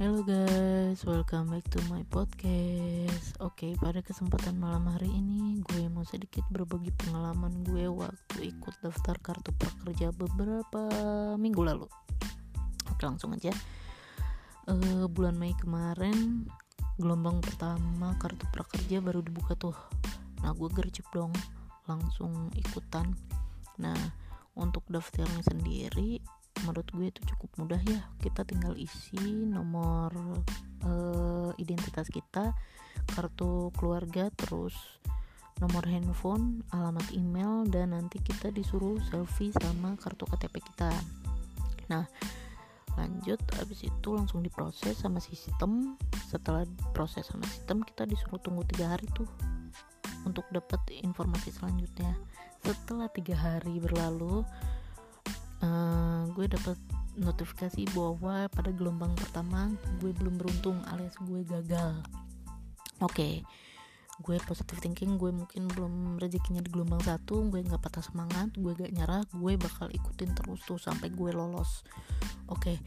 Hello guys, welcome back to my podcast. Oke, pada kesempatan malam hari ini gue mau sedikit berbagi pengalaman gue waktu ikut daftar kartu prakerja beberapa minggu lalu. Oke, langsung aja. Bulan Mei kemarin gelombang pertama kartu prakerja baru dibuka tuh. Nah, gue gercep dong, langsung ikutan. Nah, untuk daftarnya sendiri menurut gue itu cukup mudah ya. Kita tinggal isi nomor identitas kita, kartu keluarga, terus nomor handphone, alamat email, dan nanti kita disuruh selfie sama kartu KTP kita. Nah, lanjut, abis itu langsung diproses sama sistem. Setelah proses sama sistem, kita disuruh tunggu 3 hari tuh untuk dapat informasi selanjutnya. Setelah 3 hari berlalu, gue dapat notifikasi bahwa pada gelombang pertama gue belum beruntung, alias gue gagal. Oke, gue positive thinking, gue mungkin belum rezekinya di gelombang 1, gue gak patah semangat, gue gak nyerah, gue bakal ikutin terus tuh sampai gue lolos. Oke,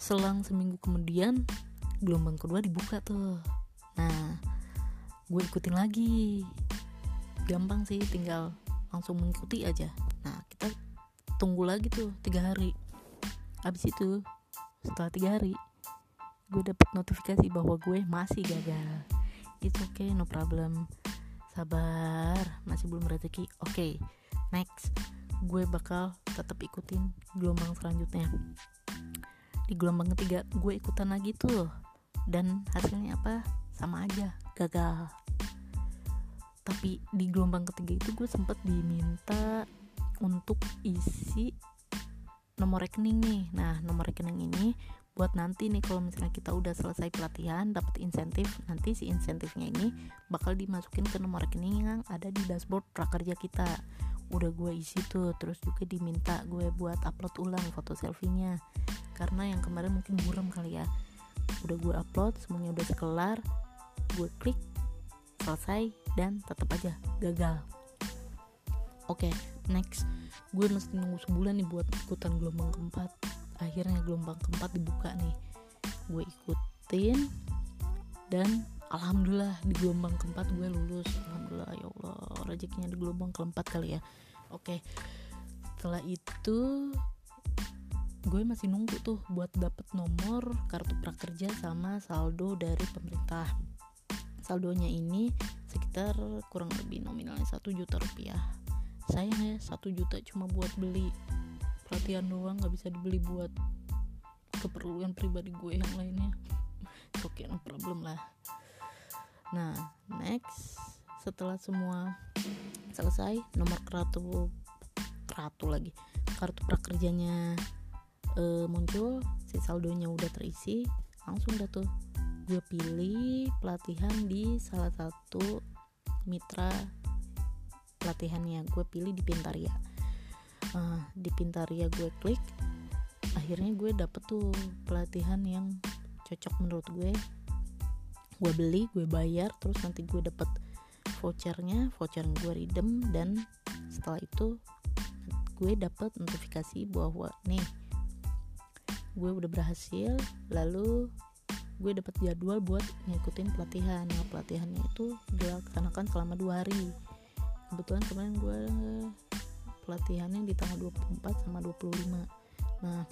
selang seminggu kemudian gelombang kedua dibuka tuh. Nah, gue ikutin lagi. Gampang sih, tinggal langsung mengikuti aja. Nah, kita tunggu lagi tuh 3 hari. Abis itu setelah 3 hari gue dapet notifikasi bahwa gue masih gagal. It's okay, no problem, sabar, masih belum rezeki. Okay, next, gue bakal tetap ikutin gelombang selanjutnya. Di gelombang ketiga gue ikutan lagi tuh, dan hasilnya apa? Sama aja, gagal. Tapi di gelombang ketiga itu gue sempet diminta untuk isi nomor rekening nih. Nah, nomor rekening ini buat nanti nih kalau misalnya kita udah selesai pelatihan dapat insentif, nanti si insentifnya ini bakal dimasukin ke nomor rekening yang ada di dashboard prakerja kita. Udah gue isi tuh, terus juga diminta gue buat upload ulang foto selfie-nya karena yang kemarin mungkin buram kali ya. Udah gue upload, semuanya udah kelar, gue klik selesai dan tetap aja gagal. Oke, next, gue mesti nunggu sebulan nih buat ikutan gelombang keempat. Akhirnya gelombang keempat dibuka nih, gue ikutin, dan alhamdulillah di gelombang keempat gue lulus. Alhamdulillah, ya Allah, rezekinya di gelombang keempat kali ya. Oke, setelah itu gue masih nunggu tuh buat dapet nomor kartu prakerja sama saldo dari pemerintah. Saldonya ini sekitar kurang lebih nominalnya 1 juta rupiah. Sayang ya, 1 juta cuma buat beli pelatihan doang, gak bisa dibeli buat keperluan pribadi gue yang lainnya. Oke, no problem lah. Nah, next, setelah semua selesai, nomor kartu prakerjanya muncul, si saldonya udah terisi, langsung dah tuh gue pilih pelatihan di salah satu mitra pelatihannya. Gue pilih di Pintaria. Di Pintaria gue klik, akhirnya gue dapet tuh pelatihan yang cocok menurut gue. Gue beli, gue bayar, terus nanti gue dapet vouchernya gue redeem, dan setelah itu gue dapet notifikasi bahwa nih gue udah berhasil. Lalu gue dapet jadwal buat ngikutin pelatihan. Nah, pelatihannya itu dilaksanakan selama 2 hari. Kebetulan kemarin gue pelatihannya di tanggal 24 sama 25. Nah,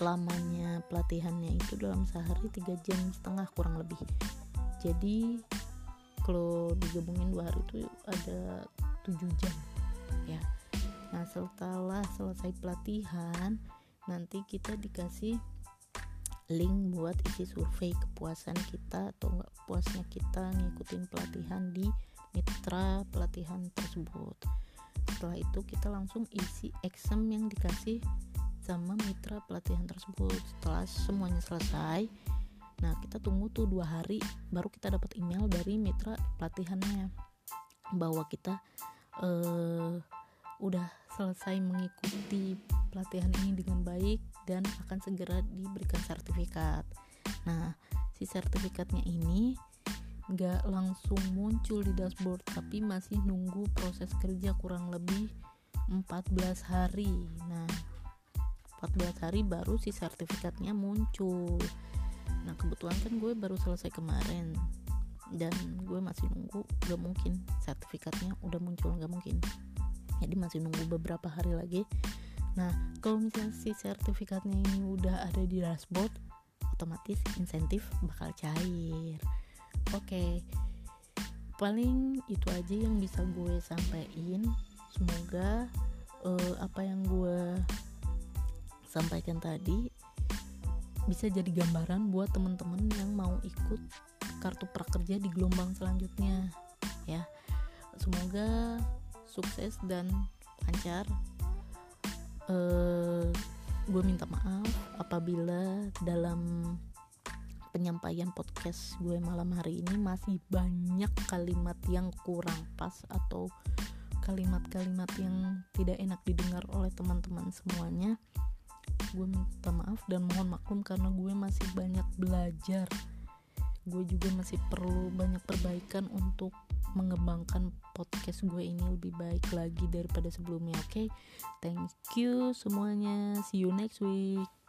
lamanya pelatihannya itu dalam sehari 3,5 jam kurang lebih. Jadi kalau digabungin 2 hari itu ada 7 jam ya. Nah, setelah selesai pelatihan nanti kita dikasih link buat isi survei kepuasan kita atau enggak puasnya kita ngikutin pelatihan di mitra pelatihan tersebut. Setelah itu kita langsung isi exam yang dikasih sama mitra pelatihan tersebut. Setelah semuanya selesai, nah kita tunggu tuh 2 hari baru kita dapat email dari mitra pelatihannya bahwa kita udah selesai mengikuti pelatihan ini dengan baik dan akan segera diberikan sertifikat. Nah, si sertifikatnya ini gak langsung muncul di dashboard, tapi masih nunggu proses kerja kurang lebih 14 hari. Nah, 14 hari baru si sertifikatnya muncul. Nah kebetulan kan gue baru selesai kemarin dan gue masih nunggu, gak mungkin sertifikatnya udah muncul, gak mungkin, jadi masih nunggu beberapa hari lagi. Nah kalau misalnya si sertifikatnya ini udah ada di dashboard, otomatis insentif bakal cair. Oke. Paling itu aja yang bisa gue sampaikan. Semoga apa yang gue sampaikan tadi bisa jadi gambaran buat temen-temen yang mau ikut kartu prakerja di gelombang selanjutnya ya. Semoga sukses dan lancar. Gue minta maaf apabila dalam penyampaian podcast gue malam hari ini masih banyak kalimat yang kurang pas atau kalimat-kalimat yang tidak enak didengar oleh teman-teman semuanya. Gue minta maaf dan mohon maklum karena gue masih banyak belajar. Gue juga masih perlu banyak perbaikan untuk mengembangkan podcast gue ini lebih baik lagi daripada sebelumnya. Oke. Thank you semuanya. See you next week.